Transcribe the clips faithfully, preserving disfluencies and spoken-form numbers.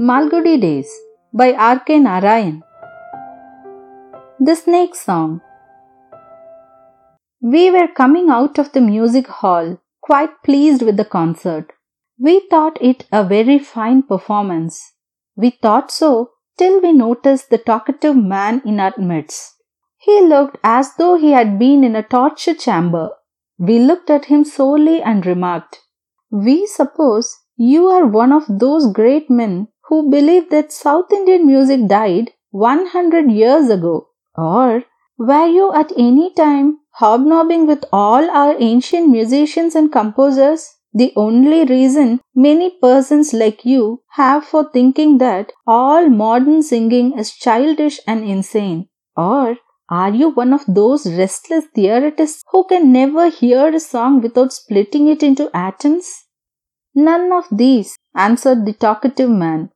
Malgudi Days by R K Narayan. The Snake Song. We were coming out of the music hall, quite pleased with the concert. We thought it a very fine performance. We thought so till we noticed the talkative man in our midst. He looked as though he had been in a torture chamber. We looked at him solely and remarked, "We suppose you are one of those great men who believe that South Indian music died one hundred years ago, or were you at any time hobnobbing with all our ancient musicians and composers, the only reason many persons like you have for thinking that all modern singing is childish and insane? Or are you one of those restless theorists who can never hear a song without splitting it into atoms?" "None of these," answered the talkative man.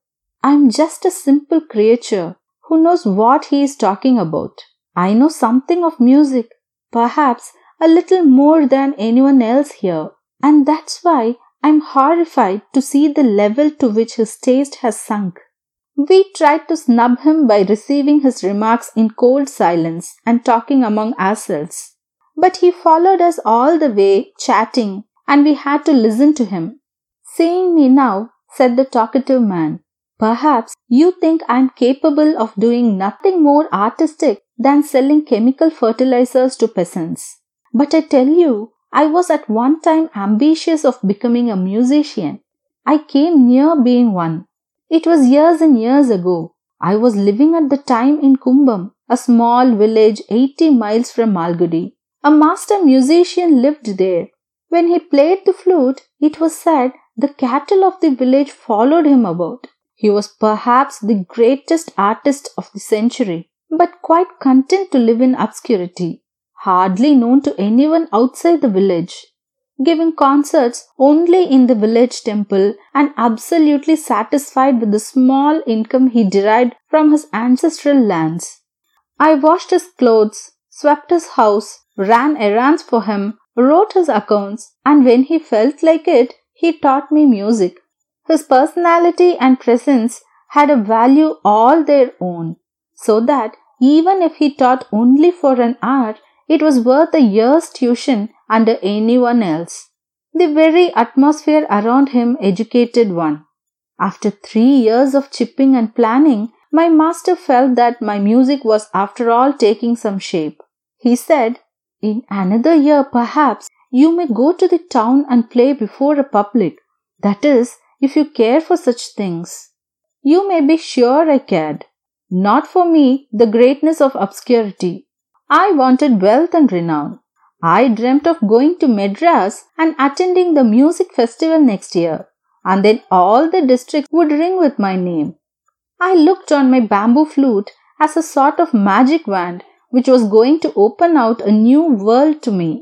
"I am just a simple creature who knows what he is talking about. I know something of music, perhaps a little more than anyone else here, and that's why I am horrified to see the level to which his taste has sunk." We tried to snub him by receiving his remarks in cold silence and talking among ourselves. But he followed us all the way, chatting, and we had to listen to him. "Seeing me now," said the talkative man, "perhaps you think I am capable of doing nothing more artistic than selling chemical fertilizers to peasants. But I tell you, I was at one time ambitious of becoming a musician. I came near being one. It was years and years ago. I was living at the time in Kumbum, a small village eighty miles from Malgudi. A master musician lived there. When he played the flute, it was said the cattle of the village followed him about. He was perhaps the greatest artist of the century, but quite content to live in obscurity, hardly known to anyone outside the village, giving concerts only in the village temple and absolutely satisfied with the small income he derived from his ancestral lands. I washed his clothes, swept his house, ran errands for him, wrote his accounts, and when he felt like it, he taught me music. His personality and presence had a value all their own, so that even if he taught only for an hour, it was worth a year's tuition under anyone else. The very atmosphere around him educated one. After three years of chipping and planning, my master felt that my music was after all taking some shape. He said, "In another year perhaps, you may go to the town and play before a public. That is, if you care for such things." You may be sure I cared. Not for me, the greatness of obscurity. I wanted wealth and renown. I dreamt of going to Madras and attending the music festival next year, and then all the districts would ring with my name. I looked on my bamboo flute as a sort of magic wand which was going to open out a new world to me.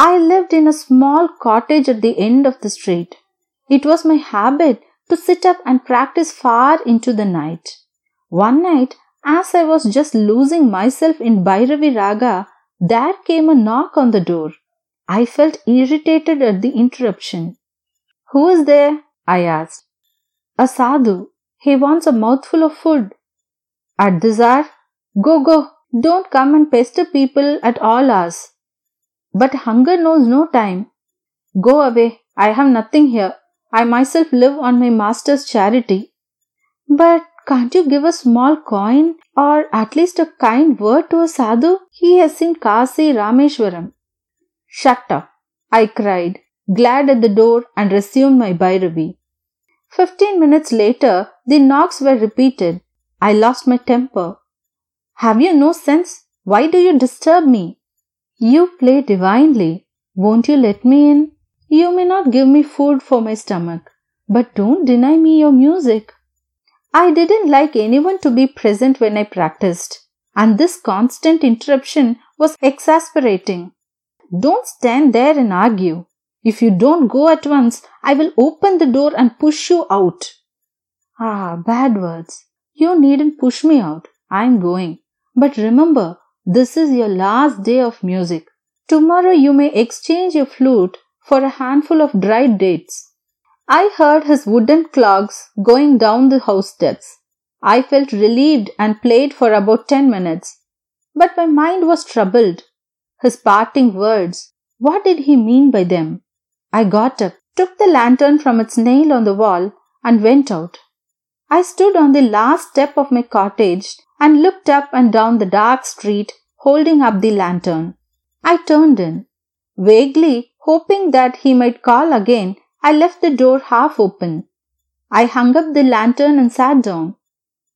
I lived in a small cottage at the end of the street. It was my habit to sit up and practice far into the night. One night, as I was just losing myself in Bhairavi Raga, there came a knock on the door. I felt irritated at the interruption. "Who is there?" I asked. "A sadhu. He wants a mouthful of food." "At this hour? Go, go. Don't come and pester people at all hours." "But hunger knows no time." "Go away. I have nothing here. I myself live on my master's charity." "But can't you give a small coin or at least a kind word to a sadhu? He has seen Kasi, Rameshwaram." "Shut up," I cried, glad at the door, and resumed my Bhairavi. Fifteen minutes later, the knocks were repeated. I lost my temper. "Have you no sense? Why do you disturb me?" "You play divinely. Won't you let me in? You may not give me food for my stomach, but don't deny me your music." I didn't like anyone to be present when I practiced, and this constant interruption was exasperating. "Don't stand there and argue. If you don't go at once, I will open the door and push you out." "Ah, bad words. You needn't push me out. I am going. But remember, this is your last day of music. Tomorrow you may exchange your flute for a handful of dried dates." I heard his wooden clogs going down the house steps. I felt relieved and played for about ten minutes. But my mind was troubled. His parting words, what did he mean by them? I got up, took the lantern from its nail on the wall, and went out. I stood on the last step of my cottage and looked up and down the dark street, holding up the lantern. I turned in. Vaguely, hoping that he might call again, I left the door half open. I hung up the lantern and sat down.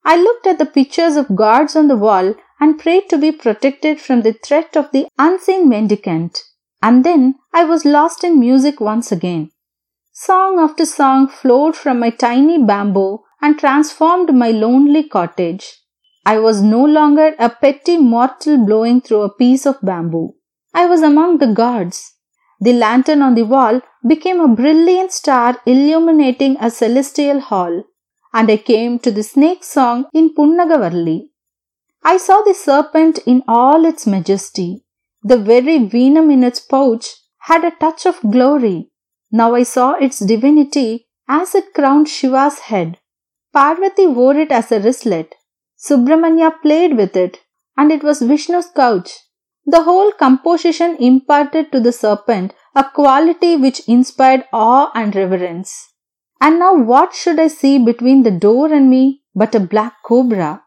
I looked at the pictures of gods on the wall and prayed to be protected from the threat of the unseen mendicant. And then I was lost in music once again. Song after song flowed from my tiny bamboo and transformed my lonely cottage. I was no longer a petty mortal blowing through a piece of bamboo. I was among the gods. The lantern on the wall became a brilliant star illuminating a celestial hall, and I came to the snake song in Punnagavarli. I saw the serpent in all its majesty. The very venom in its pouch had a touch of glory. Now I saw its divinity as it crowned Shiva's head. Parvati wore it as a wristlet. Subramanya played with it, and it was Vishnu's couch. The whole composition imparted to the serpent a quality which inspired awe and reverence. And now what should I see between the door and me but a black cobra?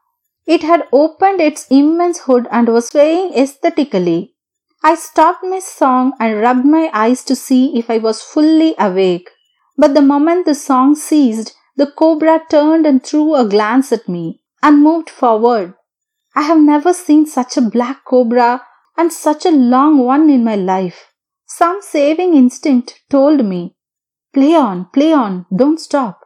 It had opened its immense hood and was swaying aesthetically. I stopped my song and rubbed my eyes to see if I was fully awake. But the moment the song ceased, the cobra turned and threw a glance at me and moved forward. I have never seen such a black cobra and such a long one in my life. Some saving instinct told me, play on, play on, don't stop.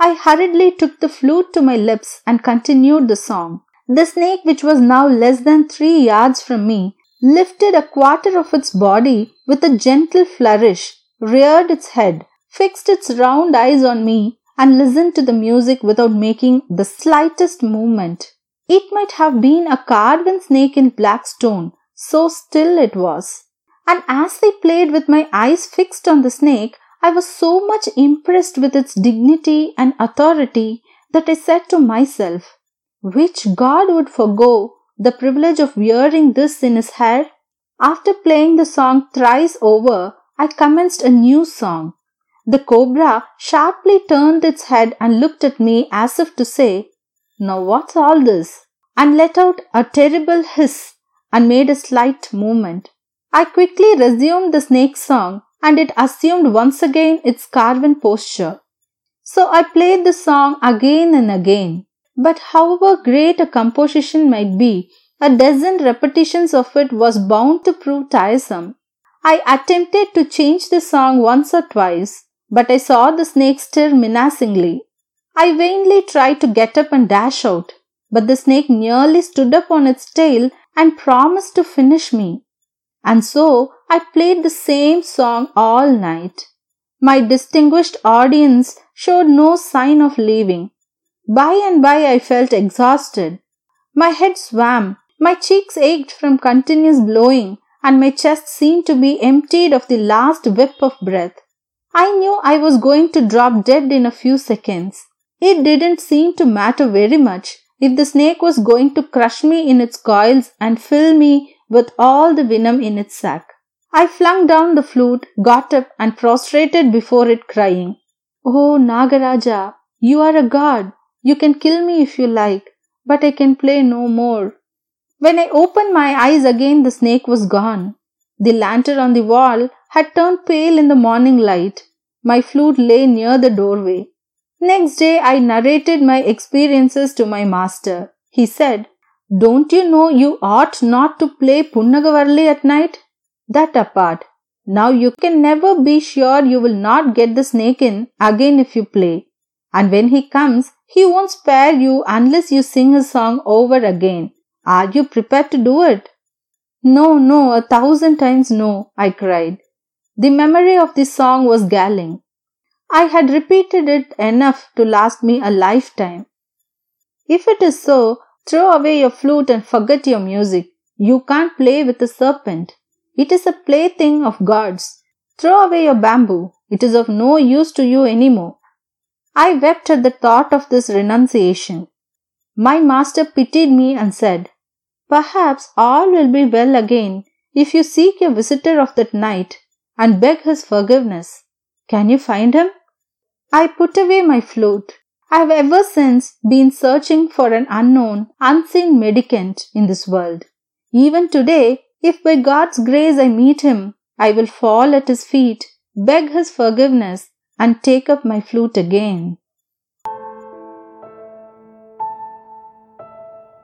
I hurriedly took the flute to my lips and continued the song. The snake, which was now less than three yards from me, lifted a quarter of its body with a gentle flourish, reared its head, fixed its round eyes on me, and listened to the music without making the slightest movement. It might have been a carven snake in black stone, so still it was. And as I played with my eyes fixed on the snake, I was so much impressed with its dignity and authority that I said to myself, which god would forgo the privilege of wearing this in his hair? After playing the song thrice over, I commenced a new song. The cobra sharply turned its head and looked at me as if to say, now what's all this? And let out a terrible hiss and made a slight movement. I quickly resumed the snake song, and it assumed once again its carven posture. So I played the song again and again. But however great a composition might be, a dozen repetitions of it was bound to prove tiresome. I attempted to change the song once or twice, but I saw the snake stir menacingly. I vainly tried to get up and dash out, but the snake nearly stood up on its tail and promised to finish me. And so I played the same song all night. My distinguished audience showed no sign of leaving. By and by I felt exhausted. My head swam, my cheeks ached from continuous blowing, and my chest seemed to be emptied of the last whip of breath. I knew I was going to drop dead in a few seconds. It didn't seem to matter very much if the snake was going to crush me in its coils and fill me with all the venom in its sack. I flung down the flute, got up and prostrated before it, crying, oh Nagaraja, you are a god. You can kill me if you like, but I can play no more. When I opened my eyes again, the snake was gone. The lantern on the wall had turned pale in the morning light. My flute lay near the doorway. Next day I narrated my experiences to my master. He said, don't you know you ought not to play Punnagavarli at night? That apart, now you can never be sure you will not get the snake in again if you play. And when he comes, he won't spare you unless you sing his song over again. Are you prepared to do it? No, no, a thousand times no, I cried. The memory of the song was galling. I had repeated it enough to last me a lifetime. If it is so, throw away your flute and forget your music. You can't play with a serpent. It is a plaything of gods. Throw away your bamboo. It is of no use to you any more. I wept at the thought of this renunciation. My master pitied me and said, Perhaps all will be well again if you seek your visitor of that night and beg his forgiveness. Can you find him? I put away my flute. I have ever since been searching for an unknown, unseen mendicant in this world. Even today, if by God's grace I meet him, I will fall at his feet, beg his forgiveness, and take up my flute again.